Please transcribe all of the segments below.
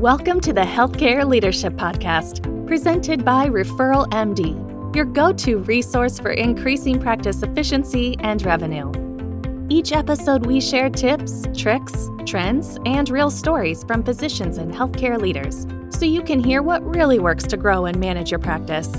Welcome to the Healthcare Leadership Podcast, presented by ReferralMD, your go-to resource for increasing practice efficiency and revenue. Each episode, we share tips, tricks, trends, and real stories from physicians and healthcare leaders, so you can hear what really works to grow and manage your practice.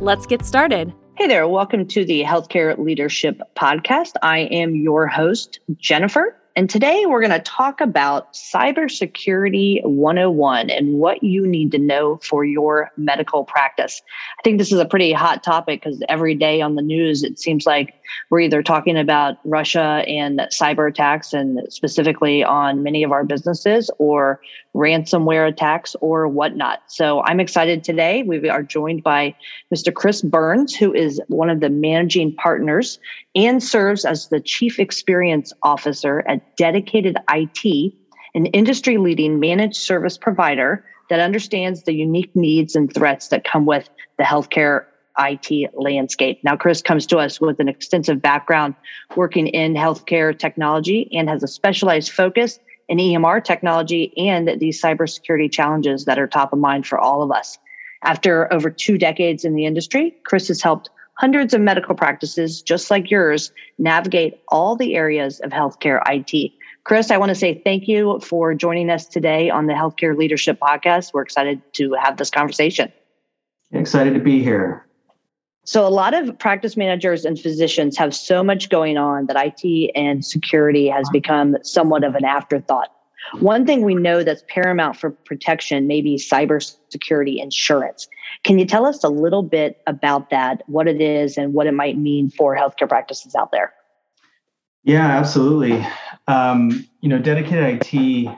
Let's get started. Hey there, welcome to the Healthcare Leadership Podcast. I am your host, Jennifer. And today we're going to talk about Cybersecurity 101 and what you need to know for your medical practice. I think this is a pretty hot topic because every day on the news, it seems like we're either talking about Russia and cyber attacks, and specifically on many of our businesses, or ransomware attacks or whatnot. So I'm excited today. We are joined by Mr. Chris Burns, who is one of the managing partners and serves as the Chief Experience Officer at Dedicated IT, an industry-leading managed service provider that understands the unique needs and threats that come with the healthcare IT landscape. Now, Chris comes to us with an extensive background working in healthcare technology and has a specialized focus in EMR technology and the cybersecurity challenges that are top of mind for all of us. After over 2 decades in the industry, Chris has helped hundreds of medical practices, just like yours, navigate all the areas of healthcare IT. Chris, I want to say thank you for joining us today on the Healthcare Leadership Podcast. We're excited to have this conversation. Excited to be here. So a lot of practice managers and physicians have so much going on that IT and security has become somewhat of an afterthought. One thing we know that's paramount for protection may be cybersecurity insurance. Can you tell us a little bit about that, what it is and what it might mean for healthcare practices out there? Yeah, absolutely. Dedicated IT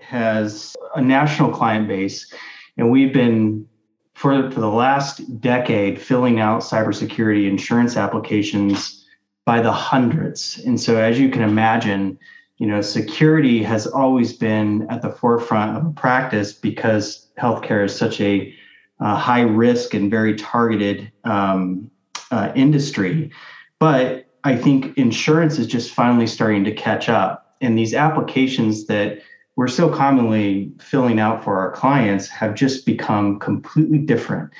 has a national client base, and we've been for the last decade, filling out cybersecurity insurance applications by the hundreds. And so as you can imagine, security has always been at the forefront of a practice because healthcare is such a high risk and very targeted industry. But I think insurance is just finally starting to catch up. And these applications that we're so commonly filling out for our clients have just become completely different.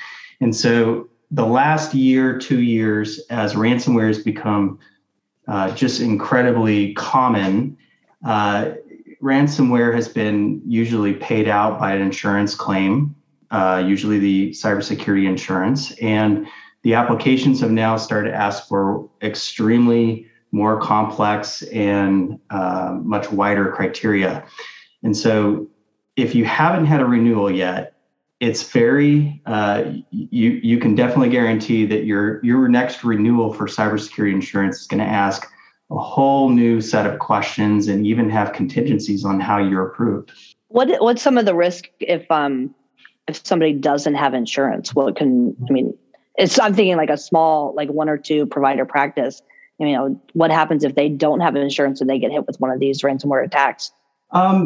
And so the last year, 2 years, as ransomware has become just incredibly common, ransomware has been usually paid out by an insurance claim, usually the cybersecurity insurance. And the applications have now started to ask for extremely more complex and much wider criteria. And so if you haven't had a renewal yet, it's very, you can definitely guarantee that your next renewal for cybersecurity insurance is going to ask a whole new set of questions and even have contingencies on how you're approved. What's some of the risk if somebody doesn't have insurance? I'm thinking like a small, like 1 or 2 provider practice. What happens if they don't have insurance and they get hit with one of these ransomware attacks?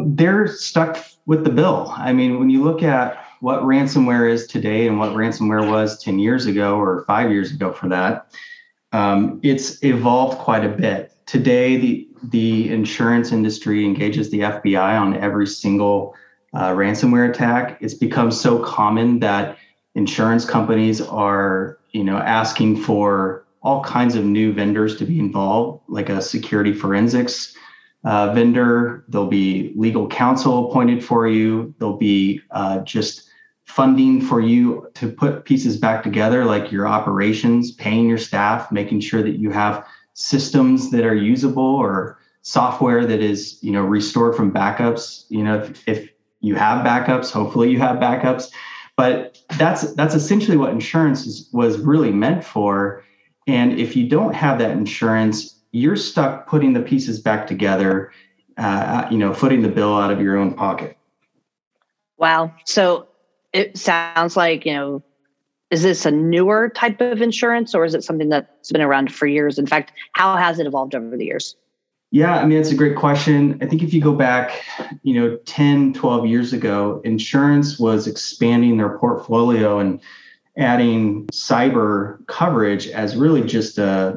They're stuck with the bill. When you look at what ransomware is today and what ransomware was 10 years ago or 5 years ago for that, it's evolved quite a bit. Today, the insurance industry engages the FBI on every single ransomware attack. It's become so common that insurance companies are, asking for all kinds of new vendors to be involved, like a security forensics vendor. There'll be legal counsel appointed for you. There'll be just funding for you to put pieces back together, like your operations, paying your staff, making sure that you have systems that are usable or software that is, restored from backups. If you have backups, hopefully you have backups. But that's essentially what insurance was really meant for. And if you don't have that insurance, you're stuck putting the pieces back together, footing the bill out of your own pocket. Wow. So it sounds like, is this a newer type of insurance or is it something that's been around for years? In fact, how has it evolved over the years? Yeah, that's a great question. I think if you go back, 10, 12 years ago, insurance was expanding their portfolio and adding cyber coverage as really just as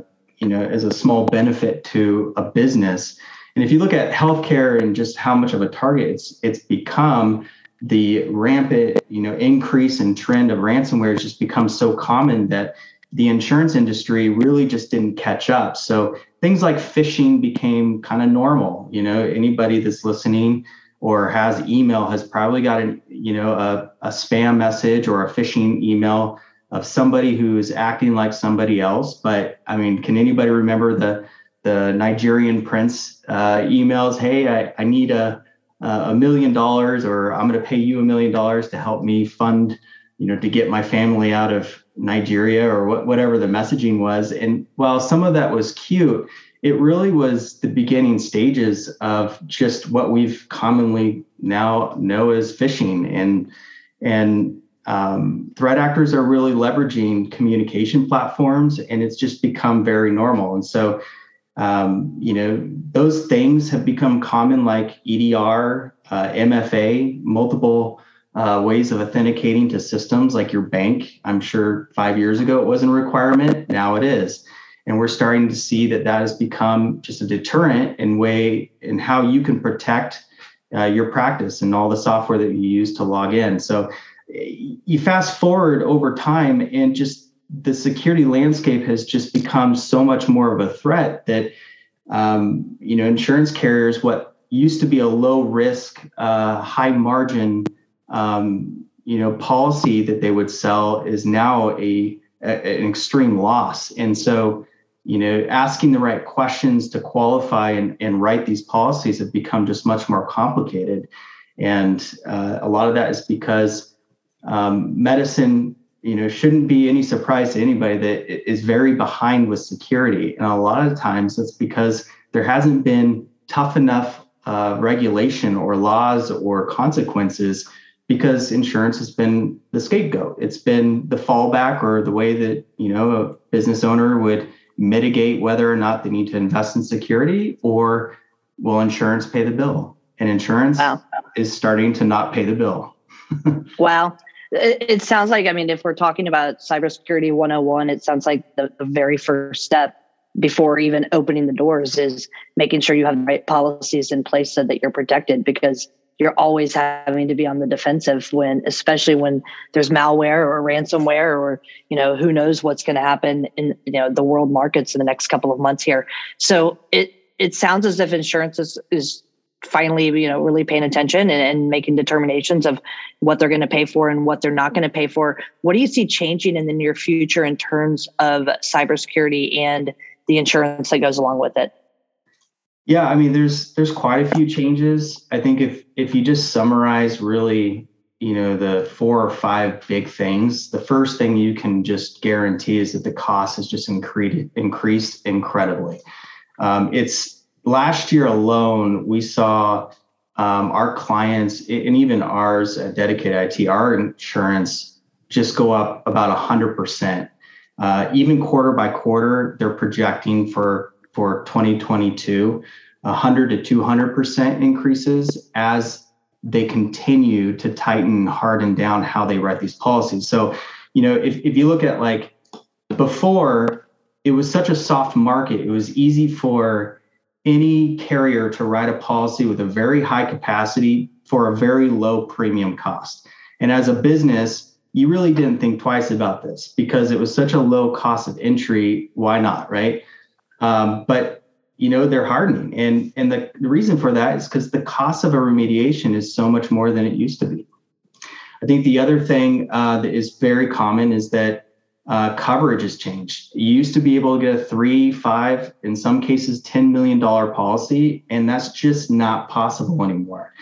a small benefit to a business. And if you look at healthcare and just how much of a target it's become, the rampant, increase in trend of ransomware has just become so common that the insurance industry really just didn't catch up. So things like phishing became kind of normal. Anybody that's listening or has email has probably got a spam message or a phishing email of somebody who is acting like somebody else. But I mean, can anybody remember the Nigerian prince emails? Hey, I need $1 million, or I'm going to pay you $1 million to help me fund, to get my family out of Nigeria, or whatever the messaging was. And while some of that was cute, it really was the beginning stages of just what we've commonly now know as phishing. And threat actors are really leveraging communication platforms, and it's just become very normal. And so, those things have become common, like EDR, MFA, multiple ways of authenticating to systems like your bank. I'm sure 5 years ago it wasn't a requirement. Now it is. And we're starting to see that has become just a deterrent in how you can protect your practice and all the software that you use to log in. So you fast forward over time, and just the security landscape has just become so much more of a threat that, insurance carriers, what used to be a low risk, high margin, policy that they would sell is now an extreme loss. And so, asking the right questions to qualify and write these policies have become just much more complicated. And a lot of that is because medicine, shouldn't be any surprise to anybody that is very behind with security. And a lot of times that's because there hasn't been tough enough regulation or laws or consequences, because insurance has been the scapegoat. It's been the fallback, or the way that, a business owner would mitigate whether or not they need to invest in security, or will insurance pay the bill? And insurance is starting to not pay the bill. Wow. It sounds like, if we're talking about cybersecurity 101, it sounds like the very first step before even opening the doors is making sure you have the right policies in place so that you're protected, because you're always having to be on the defensive especially when there's malware or ransomware, or, who knows what's going to happen in, the world markets in the next couple of months here. So it sounds as if insurance is finally, really paying attention and making determinations of what they're going to pay for and what they're not going to pay for. What do you see changing in the near future in terms of cybersecurity and the insurance that goes along with it? Yeah, there's quite a few changes. I think if you just summarize really, the 4 or 5 big things, the first thing you can just guarantee is that the cost has just increased incredibly. Last year alone, we saw our clients, and even ours at Dedicated IT, our insurance just go up about 100%. Even quarter by quarter, they're projecting for 2022, 100 to 200% increases as they continue to tighten and harden down how they write these policies. So, if you look at, like, before, it was such a soft market, it was easy for any carrier to write a policy with a very high capacity for a very low premium cost. And as a business, you really didn't think twice about this because it was such a low cost of entry. Why not, right? But, they're hardening. And the reason for that is because the cost of a remediation is so much more than it used to be. I think the other thing that is very common is that coverage has changed. You used to be able to get a $3, $5, in some cases, $10 million policy, and that's just not possible anymore.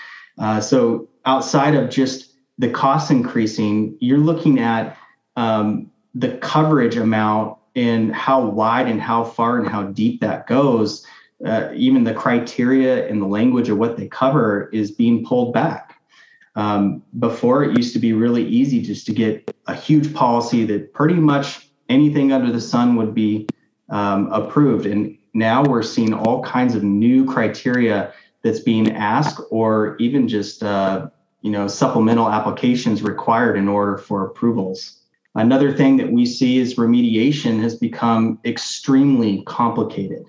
So outside of just the cost increasing, you're looking at the coverage amount and how wide and how far and how deep that goes. Even the criteria and the language of what they cover is being pulled back. Before, it used to be really easy just to get a huge policy that pretty much anything under the sun would be approved. And now we're seeing all kinds of new criteria that's being asked, or even just, supplemental applications required in order for approvals. Another thing that we see is remediation has become extremely complicated.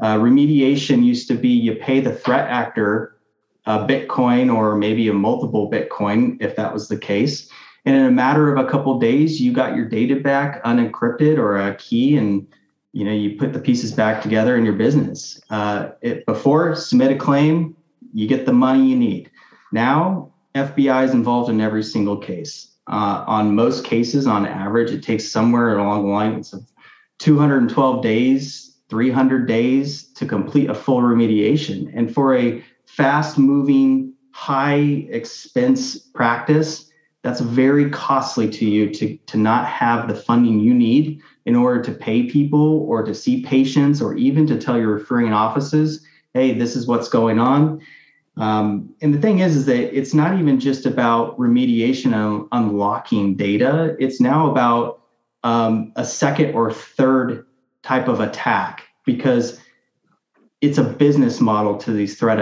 Remediation used to be you pay the threat actor Bitcoin or maybe a multiple Bitcoin, if that was the case. And in a matter of a couple of days, you got your data back unencrypted or a key, and you know, you put the pieces back together in your business. Submit a claim, you get the money you need. Now, FBI is involved in every single case. On most cases, on average, it takes somewhere along the lines of 212 days, 300 days to complete a full remediation. And for a fast-moving, high-expense practice, that's very costly to you to not have the funding you need in order to pay people or to see patients or even to tell your referring offices, hey, this is what's going on. And the thing is that it's not even just about remediation and unlocking data. It's now about a second or third type of attack, because it's a business model to these threat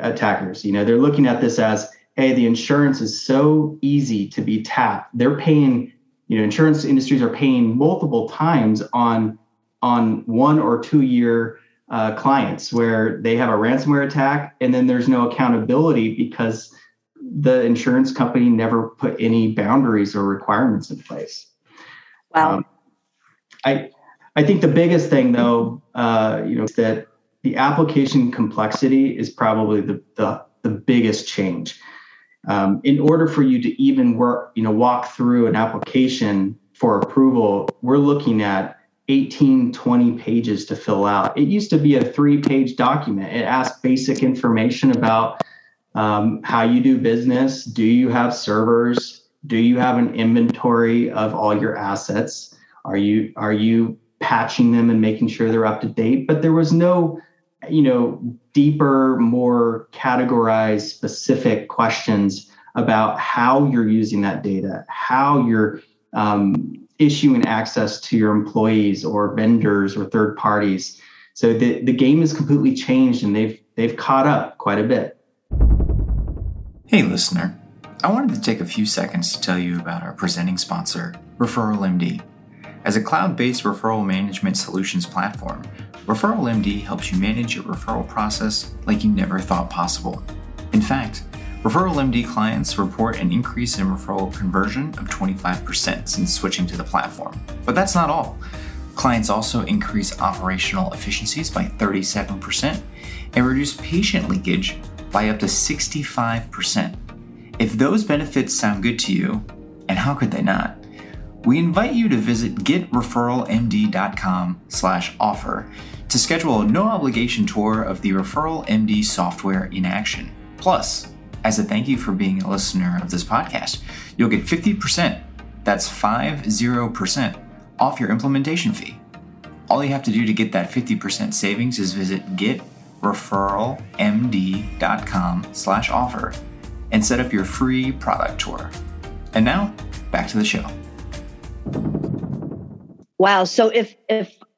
attackers. You know, they're looking at this as, hey, the insurance is so easy to be tapped. They're paying, you know, insurance industries are paying multiple times on 1 or 2 year clients where they have a ransomware attack, and then there's no accountability because the insurance company never put any boundaries or requirements in place. Wow. I think the biggest thing, though, is that the application complexity is probably the biggest change. In order for you to even walk through an application for approval, we're looking at 18, 20 pages to fill out. It used to be a 3-page document. It asked basic information about how you do business. Do you have servers? Do you have an inventory of all your assets? Are you patching them and making sure they're up to date? But there was no, deeper, more categorized, specific questions about how you're using that data, how you're issuing access to your employees or vendors or third parties. So the game has completely changed, and they've caught up quite a bit. Hey, listener. I wanted to take a few seconds to tell you about our presenting sponsor, ReferralMD. As a cloud-based referral management solutions platform, ReferralMD helps you manage your referral process like you never thought possible. In fact, ReferralMD clients report an increase in referral conversion of 25% since switching to the platform. But that's not all. Clients also increase operational efficiencies by 37% and reduce patient leakage by up to 65%. If those benefits sound good to you, and how could they not? We invite you to visit getreferralmd.com/offer to schedule a no-obligation tour of the ReferralMD software in action. Plus, as a thank you for being a listener of this podcast, you'll get 50%, that's 50%, off your implementation fee. All you have to do to get that 50% savings is visit getreferralmd.com/offer and set up your free product tour. And now, back to the show. Wow. So if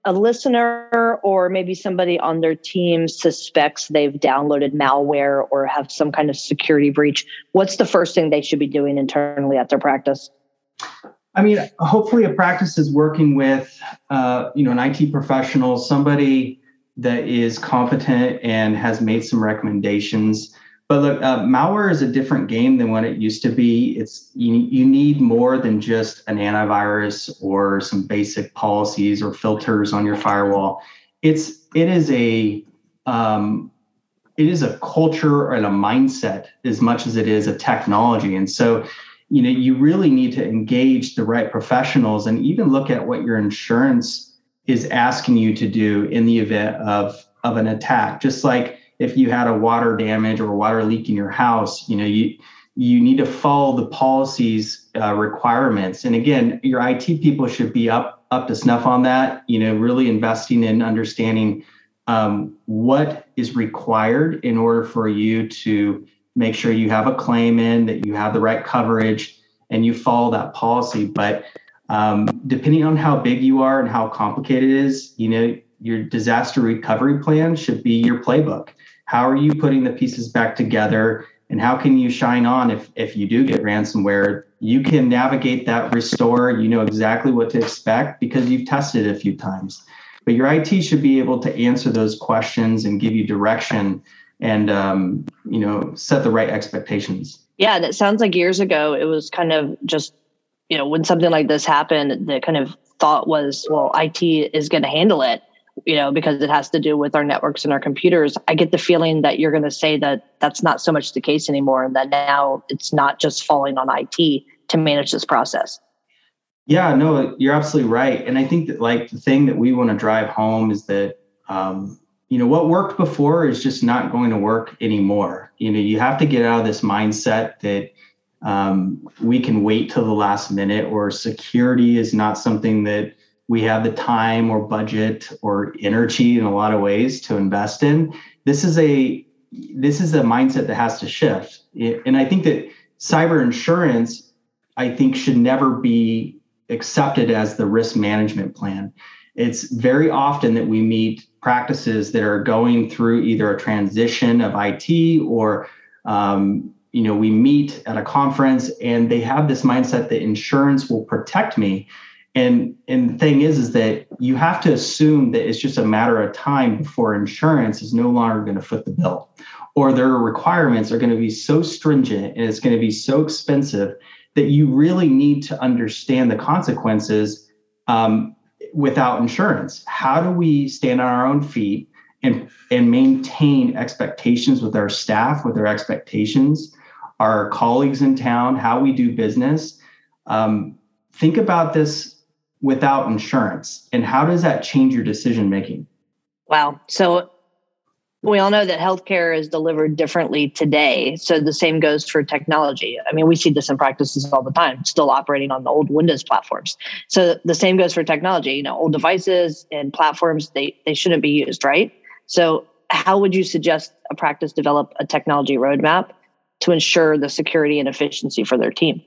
a listener or maybe somebody on their team suspects they've downloaded malware or have some kind of security breach, what's the first thing they should be doing internally at their practice? I mean, hopefully a practice is working with, an IT professional, somebody that is competent and has made some recommendations. But look, malware is a different game than what it used to be. It's you need more than just an antivirus or some basic policies or filters on your firewall. It is a culture and a mindset as much as it is a technology. And so, you really need to engage the right professionals and even look at what your insurance is asking you to do in the event of an attack. Just like if you had a water damage or a water leak in your house, you need to follow the policies requirements. And again, your IT people should be up to snuff on that, really investing in understanding what is required in order for you to make sure you have a claim in, that you have the right coverage, and you follow that policy. But depending on how big you are and how complicated it is, your disaster recovery plan should be your playbook. How are you putting the pieces back together, and how can you shine on if you do get ransomware? You can navigate that restore. You know exactly what to expect because you've tested it a few times. But your IT should be able to answer those questions and give you direction and set the right expectations. Yeah, and it sounds like years ago it was kind of just, when something like this happened, the kind of thought was, well, IT is going to handle it, because it has to do with our networks and our computers. I get the feeling that you're going to say that that's not so much the case anymore, and that now it's not just falling on IT to manage this process. Yeah, no, you're absolutely right. And I think that the thing that we want to drive home is that, what worked before is just not going to work anymore. You have to get out of this mindset that we can wait till the last minute, or security is not something that we have the time or budget or energy in a lot of ways to invest in. This is a mindset that has to shift. And I think that cyber insurance, should never be accepted as the risk management plan. It's very often that we meet practices that are going through either a transition of IT or, we meet at a conference and they have this mindset that insurance will protect me. And the thing is that you have to assume that it's just a matter of time before insurance is no longer going to foot the bill, or their requirements are going to be so stringent and it's going to be so expensive that you really need to understand the consequences without insurance. How do we stand on our own feet and maintain expectations with our staff, with their expectations, our colleagues in town, how we do business? Think about this without insurance, and how does that change your decision making? Wow. So we all know that healthcare is delivered differently today. So the same goes for technology. We see this in practices all the time, still operating on the old Windows platforms. So the same goes for technology. Old devices and platforms, they shouldn't be used, right? So how would you suggest a practice develop a technology roadmap to ensure the security and efficiency for their team?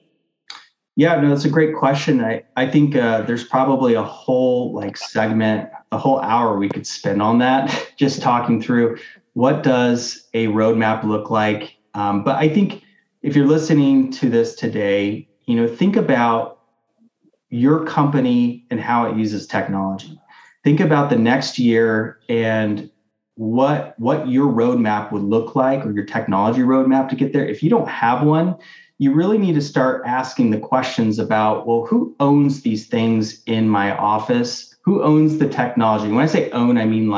Yeah, no, that's a great question. I think there's probably a whole segment, a whole hour we could spend on that, just talking through what does a roadmap look like. But I think if you're listening to this today, think about your company and how it uses technology. Think about the next year and what your roadmap would look like, or your technology roadmap to get there. If you don't have one, you really need to start asking the questions about, well, who owns these things in my office? Who owns the technology? When I say own, I mean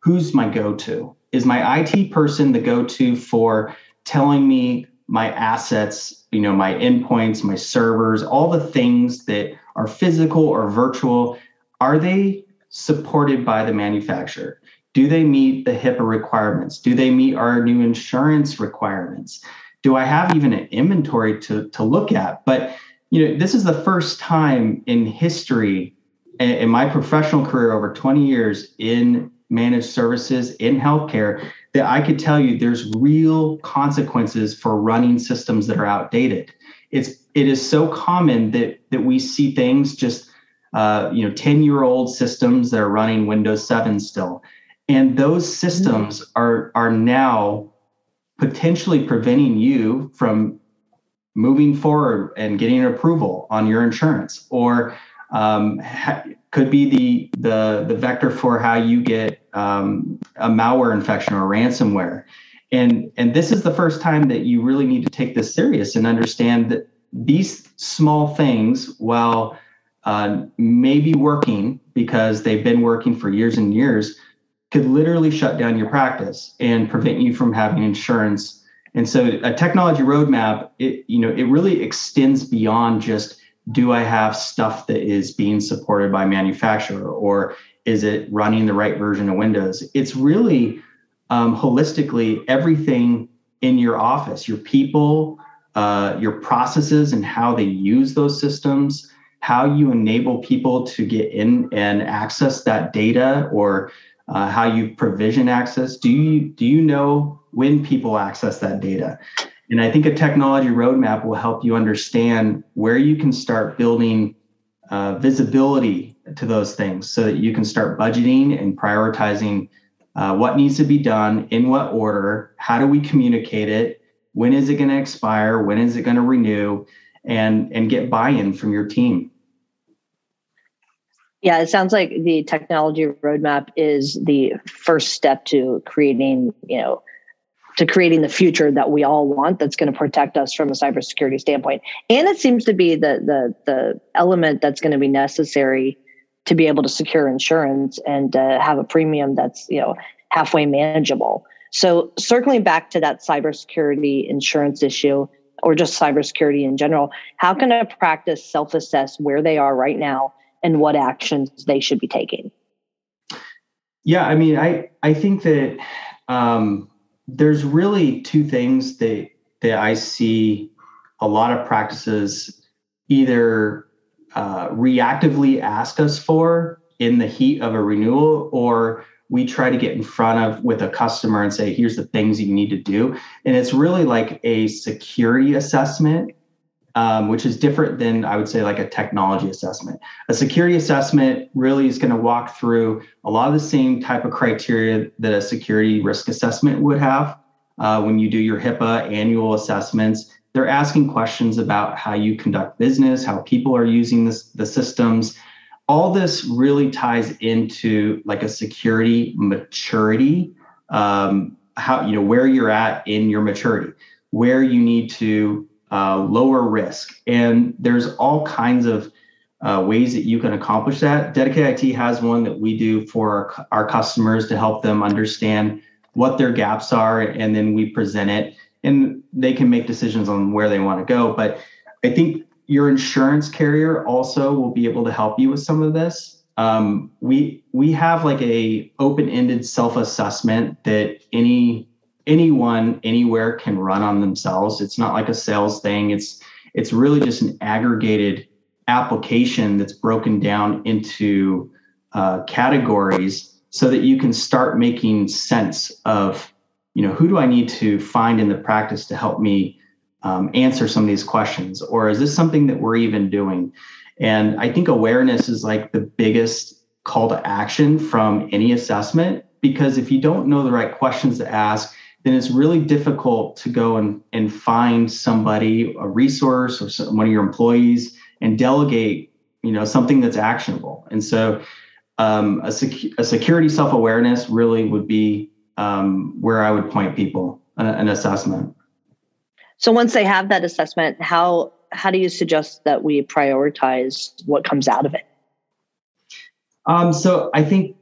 who's my go-to? Is my IT person the go-to for telling me my assets, my endpoints, my servers, all the things that are physical or virtual? Are they supported by the manufacturer? Do they meet the HIPAA requirements? Do they meet our new insurance requirements? Do I have even an inventory to look at? But this is the first time in history, in my professional career, over 20 years in managed services, in healthcare, that I could tell you there's real consequences for running systems that are outdated. It is so common that we see things just 10-year-old systems that are running Windows 7 still, and those systems are now potentially preventing you from moving forward and getting an approval on your insurance, or could be the vector for how you get a malware infection or ransomware. And this is the first time that you really need to take this serious and understand that these small things, while maybe working because they've been working for years and years, could literally shut down your practice and prevent you from having insurance. And so a technology roadmap, it really extends beyond just, do I have stuff that is being supported by manufacturer, or is it running the right version of Windows? It's really holistically everything in your office, your people, your processes and how they use those systems, how you enable people to get in and access that data, or how you provision access. Do you know when people access that data? And I think a technology roadmap will help you understand where you can start building visibility to those things, so that you can start budgeting and prioritizing what needs to be done, in what order, how do we communicate it, when is it going to expire, when is it going to renew, and get buy-in from your team. Yeah, it sounds like the technology roadmap is the first step to creating, to creating the future that we all want that's going to protect us from a cybersecurity standpoint. And it seems to be the element that's going to be necessary to be able to secure insurance and have a premium that's, you know, halfway manageable. So circling back to that cybersecurity insurance issue, or just cybersecurity in general, how can a practice self-assess where they are right now and what actions they should be taking? Yeah, I mean, I think that there's really two things that I see a lot of practices either reactively ask us for in the heat of a renewal, or we try to get in front of with a customer and say, here's the things you need to do. And it's really like a security assessment, which is different than, I would say, like a technology assessment. A security assessment really is going to walk through a lot of the same type of criteria that a security risk assessment would have. When you do your HIPAA annual assessments, they're asking questions about how you conduct business, how people are using the systems. All this really ties into like a security maturity, how, you know, where you're at in your maturity, where you need to lower risk. And there's all kinds of ways that you can accomplish that. Dedicated IT has one that we do for our customers to help them understand what their gaps are, and then we present it and they can make decisions on where they want to go. But I think your insurance carrier also will be able to help you with some of this. We have like a open-ended self-assessment that anyone anywhere can run on themselves. It's not like a sales thing. It's really just an aggregated application that's broken down into categories so that you can start making sense of, you know, who do I need to find in the practice to help me answer some of these questions, or is this something that we're even doing? And I think awareness is like the biggest call to action from any assessment, because if you don't know the right questions to ask, then it's really difficult to go and find somebody, a resource or one of your employees, and delegate, you know, something that's actionable. And so a security self-awareness really would be where I would point people an assessment. So once they have that assessment, how do you suggest that we prioritize what comes out of it? So I think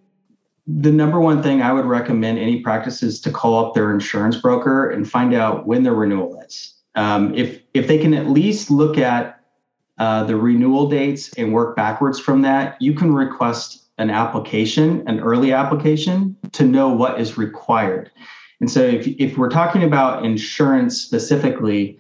the number one thing I would recommend any practice is to call up their insurance broker and find out when their renewal is. If they can at least look at the renewal dates and work backwards from that, you can request an application, an early application, to know what is required. And so if we're talking about insurance specifically,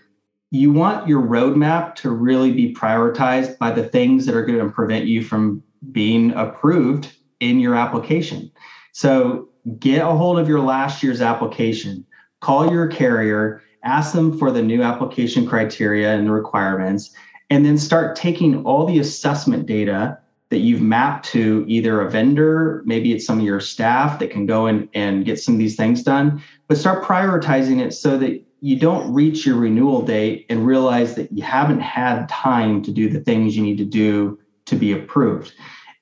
you want your roadmap to really be prioritized by the things that are going to prevent you from being approved in your application. So get a hold of your last year's application, call your carrier, ask them for the new application criteria and the requirements, and then start taking all the assessment data that you've mapped to either a vendor, maybe it's some of your staff that can go in and get some of these things done, but start prioritizing it so that you don't reach your renewal date and realize that you haven't had time to do the things you need to do to be approved.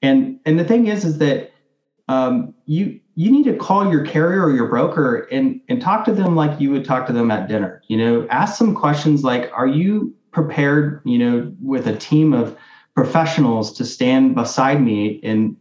And the thing is that you need to call your carrier or your broker and talk to them like you would talk to them at dinner. You know, ask some questions like, are you prepared, you know, with a team of professionals to stand beside me and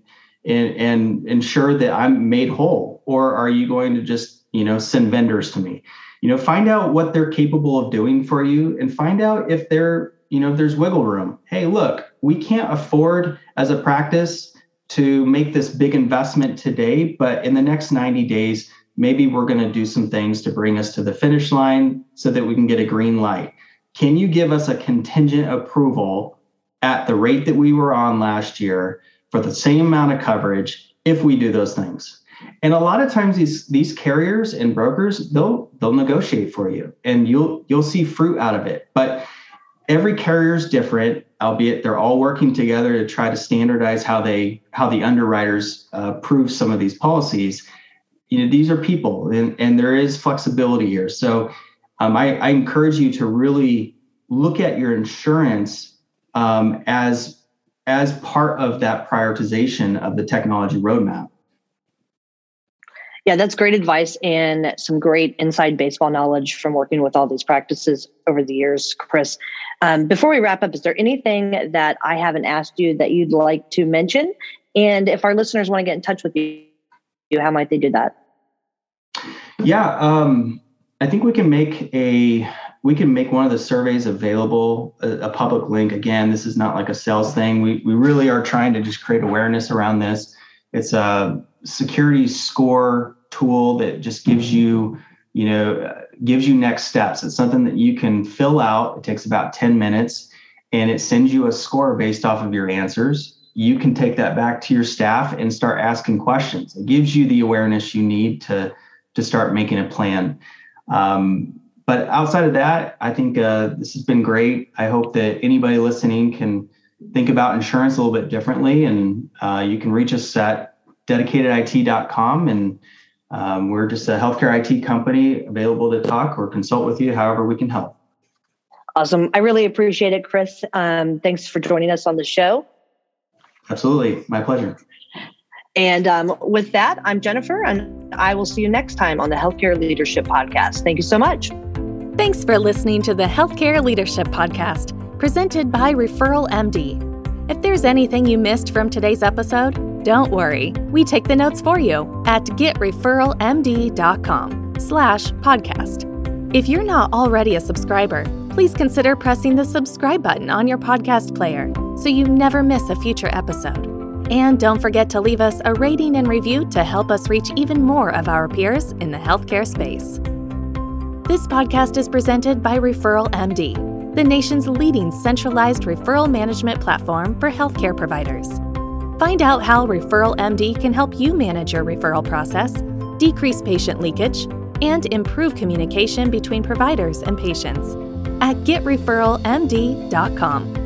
ensure that I'm made whole? Or are you going to just, you know, send vendors to me? You know, find out what they're capable of doing for you and find out if they're, you know, if there's wiggle room. Hey, look, we can't afford as a practice to make this big investment today, but in the next 90 days, maybe we're going to do some things to bring us to the finish line so that we can get a green light. Can you give us a contingent approval at the rate that we were on last year for the same amount of coverage if we do those things? And a lot of times these carriers and brokers, they'll negotiate for you and you'll see fruit out of it. But every carrier is different, albeit they're all working together to try to standardize how the underwriters approve some of these policies. You know, these are people and there is flexibility here. So I encourage you to really look at your insurance as part of that prioritization of the technology roadmap. Yeah, that's great advice and some great inside baseball knowledge from working with all these practices over the years, Chris. Before we wrap up, is there anything that I haven't asked you that you'd like to mention? And if our listeners want to get in touch with you, how might they do that? Yeah, I think we can make we can make one of the surveys available, a public link. Again, this is not like a sales thing. We really are trying to just create awareness around this. It's a security score tool that just gives you next steps. It's something that you can fill out. It takes about 10 minutes and it sends you a score based off of your answers. You can take that back to your staff and start asking questions. It gives you the awareness you need to start making a plan. But outside of that, I think this has been great. I hope that anybody listening can think about insurance a little bit differently. And you can reach us at dedicatedit.com. And we're just a healthcare IT company available to talk or consult with you however we can help. Awesome. I really appreciate it, Chris. Thanks for joining us on the show. Absolutely. My pleasure. And with that, I'm Jennifer, and I will see you next time on the Healthcare Leadership Podcast. Thank you so much. Thanks for listening to the Healthcare Leadership Podcast, presented by ReferralMD. If there's anything you missed from today's episode, don't worry. We take the notes for you at getreferralmd.com/podcast. If you're not already a subscriber, please consider pressing the subscribe button on your podcast player so you never miss a future episode. And don't forget to leave us a rating and review to help us reach even more of our peers in the healthcare space. This podcast is presented by ReferralMD, the nation's leading centralized referral management platform for healthcare providers. Find out how ReferralMD can help you manage your referral process, decrease patient leakage, and improve communication between providers and patients at getreferralmd.com.